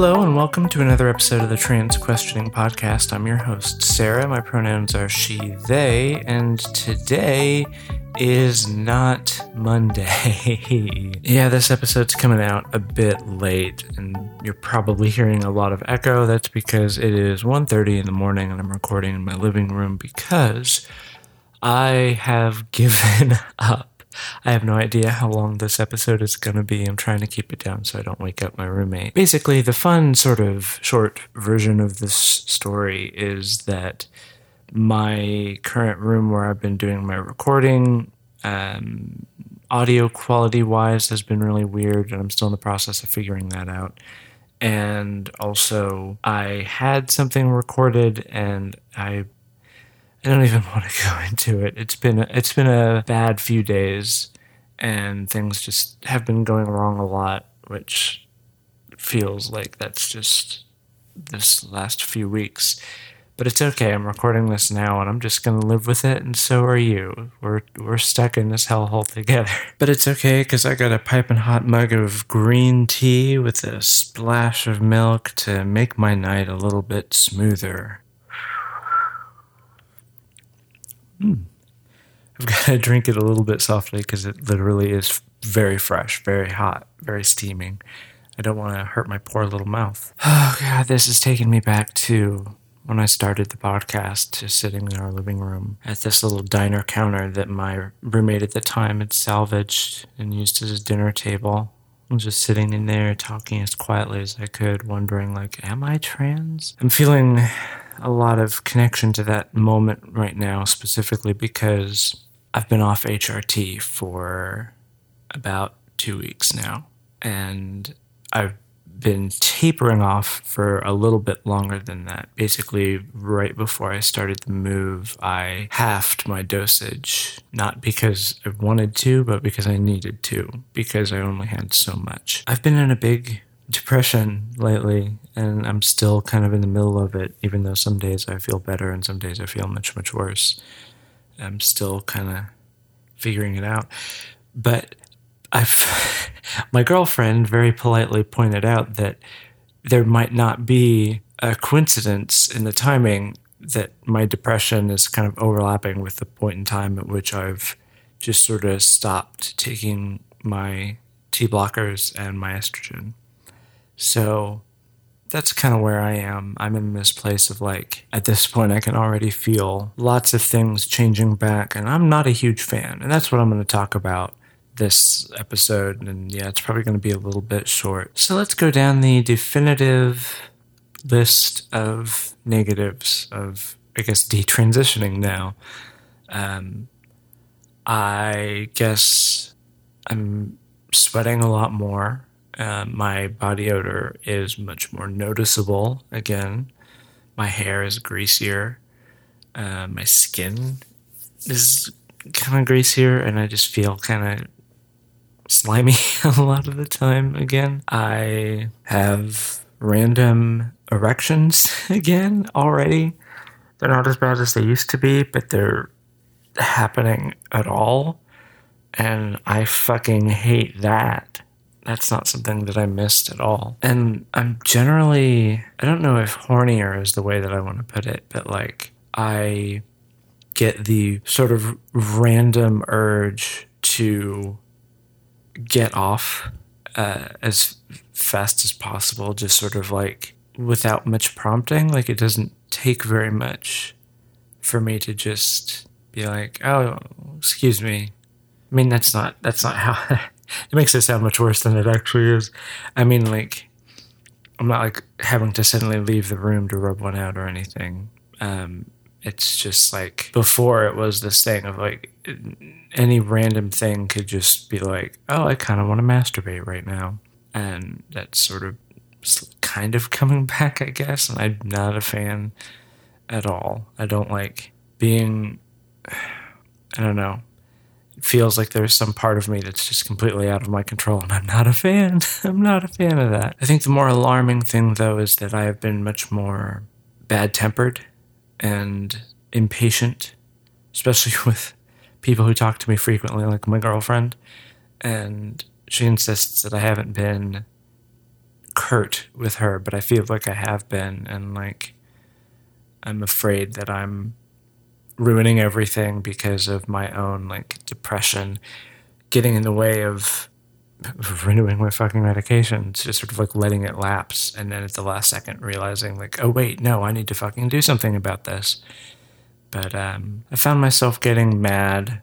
Hello and welcome to another episode of the Trans Questioning Podcast. I'm your host, Sarah. My pronouns are she, they, and today is not Monday. Yeah, this episode's coming out a bit late, and you're probably hearing a lot of echo. That's because it is 1:30 in the morning, and I'm recording in my living room because I have given up. I have no idea how long this episode is going to be. I'm trying to keep it down so I don't wake up my roommate. Basically, the fun sort of short version of this story is that my current room where I've been doing my recording, audio quality-wise, has been really weird, and I'm still in the process of figuring that out. And also, I had something recorded, and I don't even want to go into it. It's been a bad few days, and things just have been going wrong a lot, which feels like that's just this last few weeks. But it's okay. I'm recording this now, and I'm just going to live with it, and so are you. We're stuck in this hellhole together. But it's okay, because I got a piping hot mug of green tea with a splash of milk to make my night a little bit smoother. I've got to drink it a little bit softly because it literally is very fresh, very hot, very steaming. I don't want to hurt my poor little mouth. Oh, God, this is taking me back to when I started the podcast, just sitting in our living room at this little diner counter that my roommate at the time had salvaged and used as a dinner table. I'm just sitting in there talking as quietly as I could, wondering, like, am I trans? I'm feeling a lot of connection to that moment right now, specifically because I've been off HRT for about 2 weeks now, and I've been tapering off for a little bit longer than that. Basically, right before I started the move, I halved my dosage, not because I wanted to, but because I needed to, because I only had so much. I've been in a big depression lately, and I'm still kind of in the middle of it, even though some days I feel better and some days I feel much, much worse. I'm still kind of figuring it out. But my girlfriend very politely pointed out that there might not be a coincidence in the timing that my depression is kind of overlapping with the point in time at which I've just sort of stopped taking my T-blockers and my estrogen. So that's kind of where I am. I'm in this place of, like, at this point I can already feel lots of things changing back, and I'm not a huge fan. And that's what I'm going to talk about this episode. And yeah, it's probably going to be a little bit short. So let's go down the definitive list of negatives of, I guess, detransitioning now. I guess I'm sweating a lot more. My body odor is much more noticeable again. My hair is greasier. My skin is kind of greasier, and I just feel kind of slimy a lot of the time again. I have random erections again already. They're not as bad as they used to be, but they're happening at all. And I fucking hate that. That's not something that I missed at all. And I'm generally, I don't know if hornier is the way that I want to put it, but, like, I get the sort of random urge to get off as fast as possible, just sort of, like, without much prompting. Like, it doesn't take very much for me to just be like, oh, excuse me. I mean, that's not how... It makes it sound much worse than it actually is. I mean, like, I'm not, like, having to suddenly leave the room to rub one out or anything. It's just, like, before it was this thing of, like, any random thing could just be like, oh, I kind of want to masturbate right now. And that's sort of kind of coming back, I guess. And I'm not a fan at all. I don't like being, I don't know. Feels like there's some part of me that's just completely out of my control, and I'm not a fan. I'm not a fan of that. I think the more alarming thing, though, is that I have been much more bad-tempered and impatient, especially with people who talk to me frequently, like my girlfriend, and she insists that I haven't been curt with her, but I feel like I have been, and like I'm afraid that I'm ruining everything because of my own like depression getting in the way of renewing my fucking medication. It's just sort of like letting it lapse, and then at the last second realizing like, oh wait, no, I need to fucking do something about this. But I found myself getting mad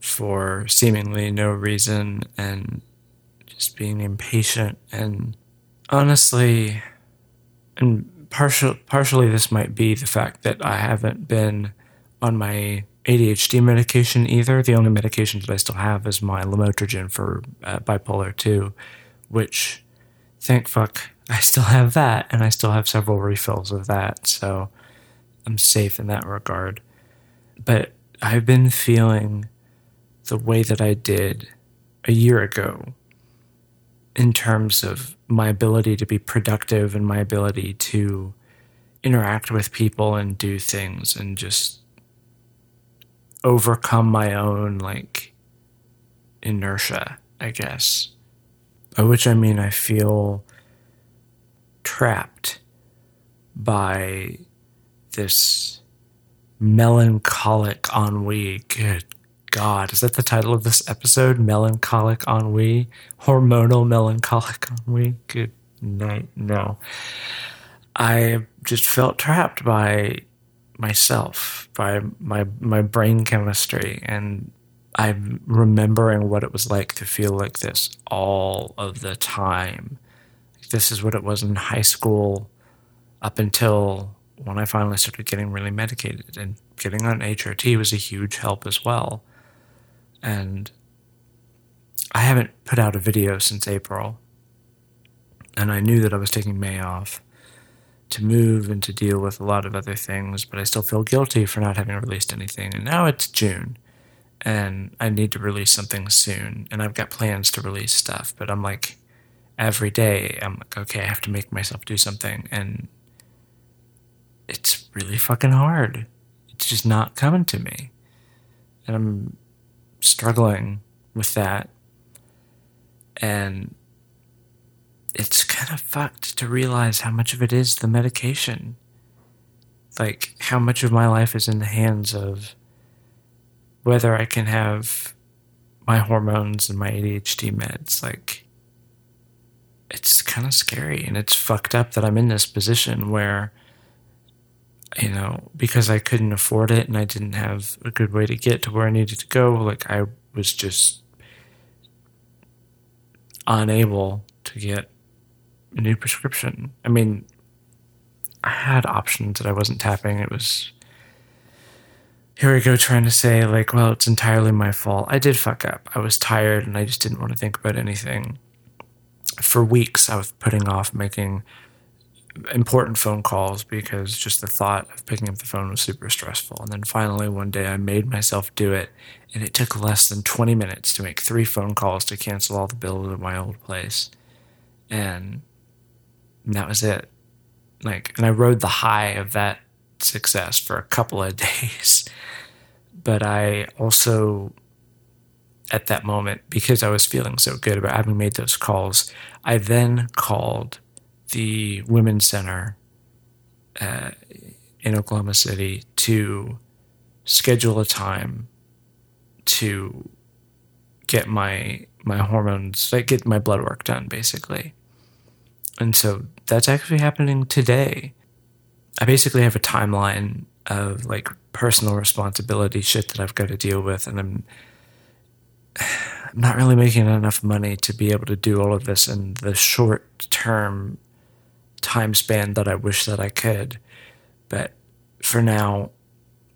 for seemingly no reason and just being impatient. And honestly, and partially this might be the fact that I haven't been on my ADHD medication either. The only medication that I still have is my lamotrigine for bipolar II, which, thank fuck, I still have that, and I still have several refills of that, so I'm safe in that regard. But I've been feeling the way that I did a year ago in terms of my ability to be productive and my ability to interact with people and do things and just overcome my own like inertia, I guess. By which I mean I feel trapped by this melancholic ennui. Good God, is that the title of this episode? Melancholic ennui? Hormonal melancholic ennui? Good night. No. I just felt trapped by myself, by my brain chemistry, and I'm remembering what it was like to feel like this all of the time. This is what it was in high school up until when I finally started getting really medicated, and getting on HRT was a huge help as well. And I haven't put out a video since April, and I knew that I was taking May off to move and to deal with a lot of other things, but I still feel guilty for not having released anything. And now it's June, and I need to release something soon, and I've got plans to release stuff, but I'm like, every day, I'm like, okay, I have to make myself do something, and it's really fucking hard. It's just not coming to me, and I'm struggling with that, and it's kind of fucked to realize how much of it is the medication. Like, how much of my life is in the hands of whether I can have my hormones and my ADHD meds. Like, it's kind of scary, and it's fucked up that I'm in this position where, you know, because I couldn't afford it and I didn't have a good way to get to where I needed to go, like, I was just unable to get a new prescription. I mean, I had options that I wasn't tapping. It was, here we go trying to say like, well, it's entirely my fault. I did fuck up. I was tired and I just didn't want to think about anything. For weeks I was putting off making important phone calls because just the thought of picking up the phone was super stressful. And then finally one day I made myself do it, and it took less than 20 minutes to make 3 phone calls to cancel all the bills at my old place. And that was it. Like, and I rode the high of that success for a couple of days. But I also, at that moment, because I was feeling so good about having made those calls, I then called the Women's Center in Oklahoma City to schedule a time to get my hormones, like get my blood work done, basically. And so that's actually happening today. I basically have a timeline of like personal responsibility shit that I've got to deal with, and I'm not really making enough money to be able to do all of this in the short-term time span that I wish that I could. But for now,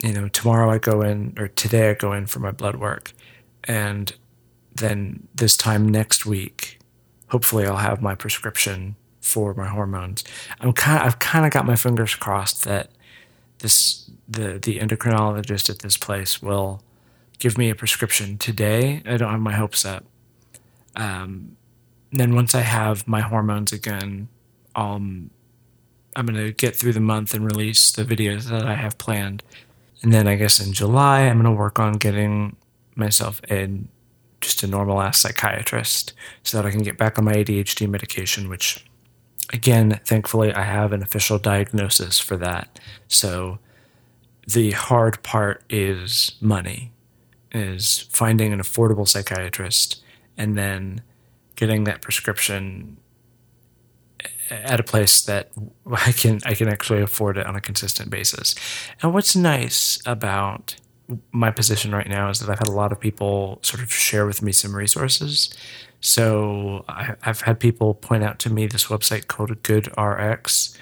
you know, today I go in for my blood work, and then this time next week, hopefully I'll have my prescription for my hormones. I've kind of got my fingers crossed that the endocrinologist at this place will give me a prescription today. I don't have my hopes up. Then once I have my hormones again, I'm going to get through the month and release the videos that I have planned. And then I guess in July, I'm going to work on getting myself just a normal-ass psychiatrist so that I can get back on my ADHD medication, which Again, thankfully, I have an official diagnosis for that. So the hard part is money, is finding an affordable psychiatrist and then getting that prescription at a place that I can actually afford it on a consistent basis. And what's nice about my position right now is that I've had a lot of people sort of share with me some resources. So I've had people point out to me this website called GoodRx,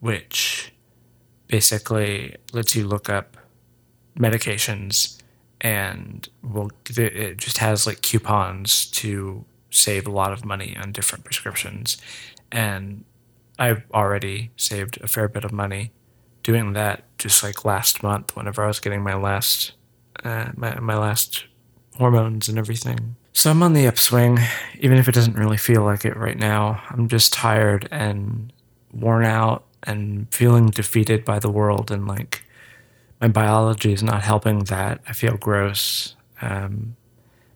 which basically lets you look up medications and it just has like coupons to save a lot of money on different prescriptions. And I've already saved a fair bit of money doing that. Just like last month, whenever I was getting my last my last hormones and everything. So I'm on the upswing, even if it doesn't really feel like it right now. I'm just tired and worn out and feeling defeated by the world, and like my biology is not helping that. I feel gross.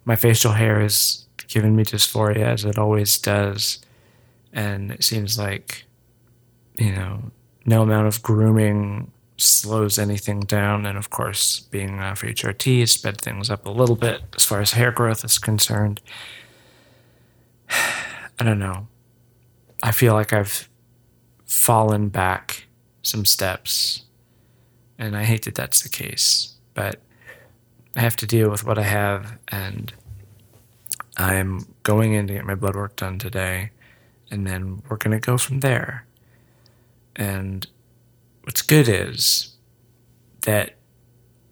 My facial hair is giving me dysphoria, as it always does. And it seems like, you know, no amount of grooming slows anything down. And of course, being off HRT has sped things up a little bit as far as hair growth is concerned. I don't know. I feel like I've fallen back some steps. And I hate that that's the case. But I have to deal with what I have. And I'm going in to get my blood work done today. And then we're going to go from there. And what's good is that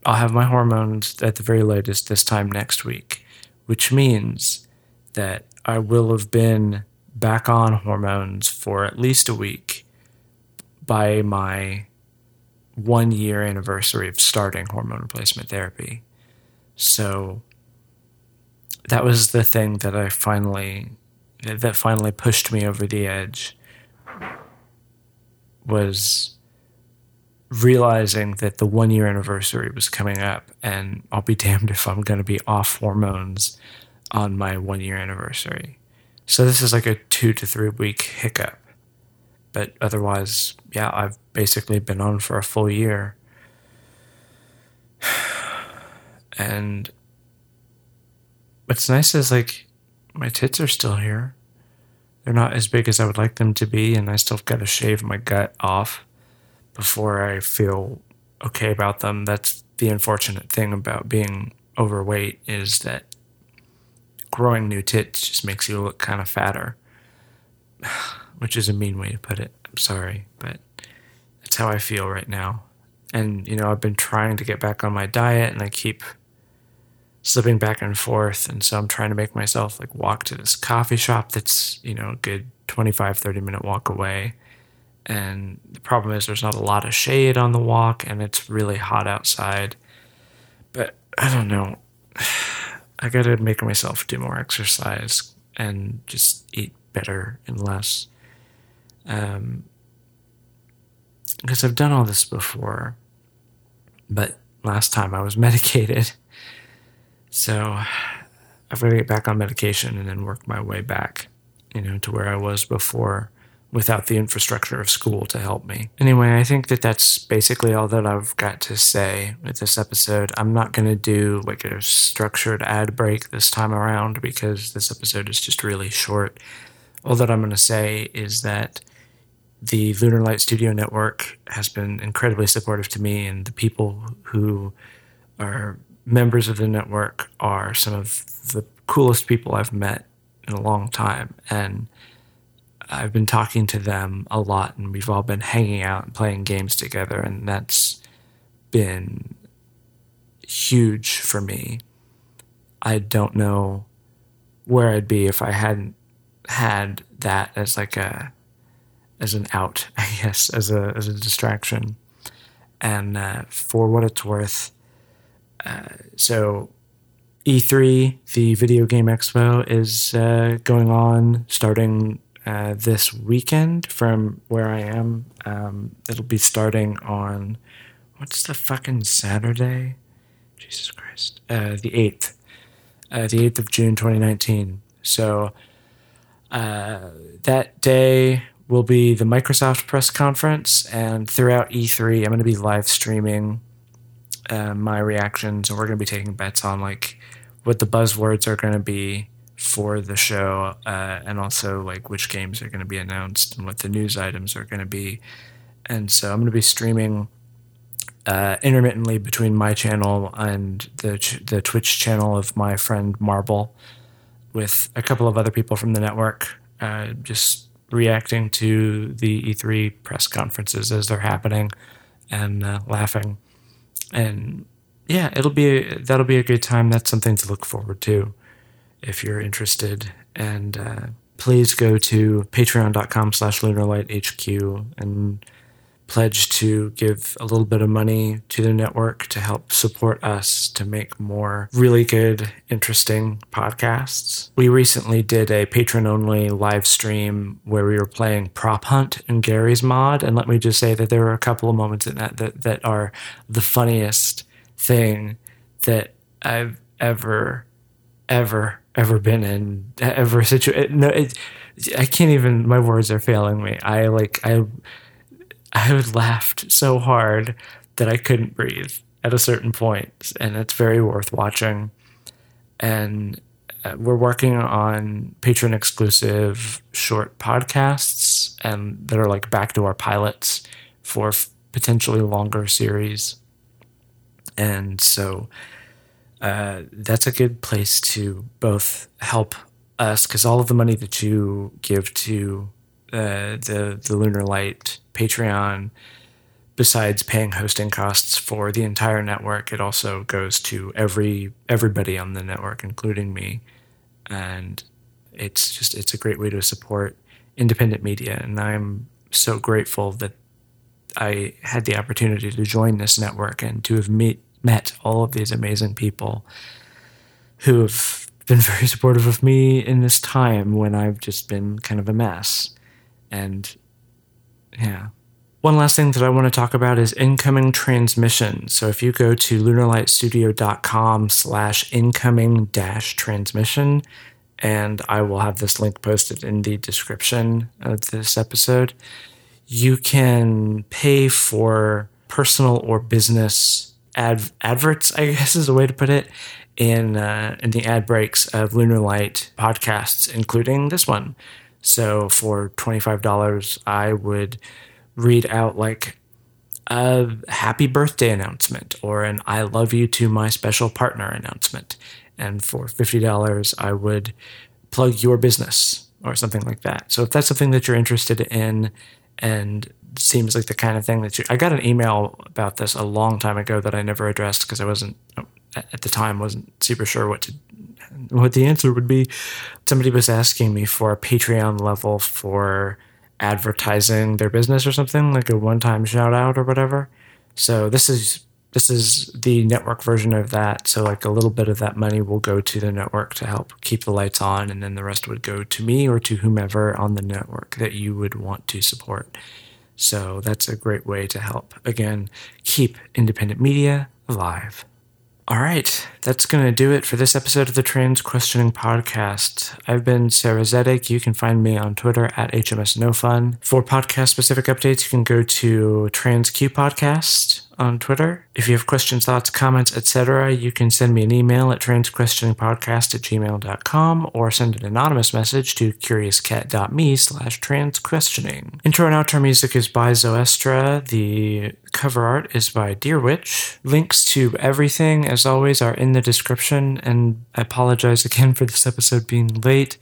I'll have my hormones at the very latest this time next week, which means that I will have been back on hormones for at least a week by my 1-year anniversary of starting hormone replacement therapy. So that was the thing that finally pushed me over the edge, was realizing that the 1-year anniversary was coming up, and I'll be damned if I'm going to be off hormones on my 1-year anniversary. So this is like a 2 to 3 week hiccup. But otherwise, yeah, I've basically been on for a full year. And what's nice is like, my tits are still here. They're not as big as I would like them to be, and I still got to shave my gut off before I feel okay about them. That's the unfortunate thing about being overweight, is that growing new tits just makes you look kind of fatter, which is a mean way to put it. I'm sorry, but that's how I feel right now. And, you know, I've been trying to get back on my diet, and I keep slipping back and forth, and so I'm trying to make myself like walk to this coffee shop that's, you know, a good 25-30 minute walk away. And the problem is there's not a lot of shade on the walk, and it's really hot outside. But I don't know, I gotta make myself do more exercise and just eat better and less, because I've done all this before, but last time I was medicated. So I've got to get back on medication and then work my way back, you know, to where I was before, without the infrastructure of school to help me. Anyway, I think that that's basically all that I've got to say with this episode. I'm not going to do like a structured ad break this time around, because this episode is just really short. All that I'm going to say is that the Lunar Light Studio Network has been incredibly supportive to me, and the people who are members of the network are some of the coolest people I've met in a long time. And I've been talking to them a lot, and we've all been hanging out and playing games together, and that's been huge for me. I don't know where I'd be if I hadn't had that as like an out, I guess, as a distraction. And for what it's worth, so E3, the video game expo, is going on starting this weekend from where I am. It'll be starting on, what's the fucking Saturday? Jesus Christ. The 8th. The 8th of June, 2019. So that day will be the Microsoft press conference, and throughout E3, I'm going to be live streaming my reactions, and we're going to be taking bets on like what the buzzwords are going to be for the show, and also like which games are going to be announced and what the news items are going to be. And so I'm going to be streaming intermittently between my channel and the Twitch channel of my friend Marble, with a couple of other people from the network, just reacting to the E3 press conferences as they're happening and laughing. And yeah, that'll be a good time. That's something to look forward to if you're interested. And please go to patreon.com/lunarlighthq and pledge to give a little bit of money to the network to help support us to make more really good, interesting podcasts. We recently did a patron-only live stream where we were playing Prop Hunt in Gary's mod, and let me just say that there were a couple of moments in that are the funniest thing that I've ever been in, ever situated. No, I can't even, my words are failing me. I laughed so hard that I couldn't breathe at a certain point, and it's very worth watching. And we're working on patron-exclusive short podcasts and that are like backdoor pilots for potentially longer series. And so that's a good place to both help us, because all of the money that you give to the Lunar Light Patreon, besides paying hosting costs for the entire network, it also goes to everybody on the network, including me. And it's a great way to support independent media. And I'm so grateful that I had the opportunity to join this network and to have met all of these amazing people who have been very supportive of me in this time when I've just been kind of a mess. And yeah. One last thing that I want to talk about is incoming transmissions. So if you go to lunarlightstudio.com/incoming-transmission, and I will have this link posted in the description of this episode, you can pay for personal or business adverts, I guess is a way to put it, in the ad breaks of Lunar Light podcasts, including this one. So for $25, I would read out like a happy birthday announcement or an I love you to my special partner announcement. And for $50, I would plug your business or something like that. So if that's something that you're interested in and seems like the kind of thing that I got an email about this a long time ago that I never addressed because I wasn't super sure what the answer would be. Somebody was asking me for a Patreon level for advertising their business or something, like a one-time shout out or whatever. So this is the network version of that. So like a little bit of that money will go to the network to help keep the lights on, and then the rest would go to me or to whomever on the network that you would want to support. So that's a great way to help, again, keep independent media alive. All right, that's going to do it for this episode of the Trans Questioning Podcast. I've been Sarah Zedek. You can find me on Twitter at HMSNoFun. For podcast-specific updates, you can go to TransQPodcast on Twitter. If you have questions, thoughts, comments, etc., you can send me an email at transquestioningpodcast@gmail.com or send an anonymous message to curiouscat.me/transquestioning. Intro and outro music is by Zoestra. The cover art is by Dear Witch. Links to everything, as always, are in the description, and I apologize again for this episode being late,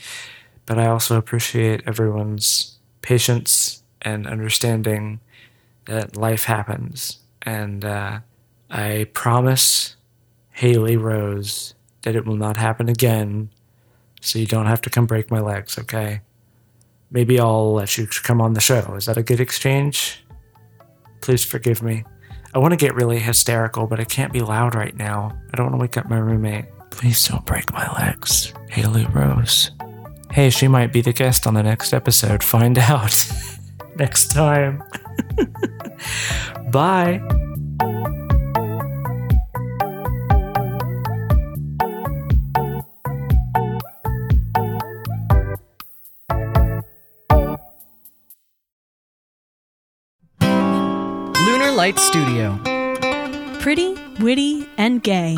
but I also appreciate everyone's patience and understanding that life happens. And I promise Haley Rose that it will not happen again, so you don't have to come break my legs, okay? Maybe I'll let you come on the show. Is that a good exchange? Please forgive me. I want to get really hysterical, but I can't be loud right now. I don't want to wake up my roommate. Please don't break my legs, Haley Rose. Hey, she might be the guest on the next episode. Find out next time. Bye. Lunar Light Studio. Pretty, witty, and gay.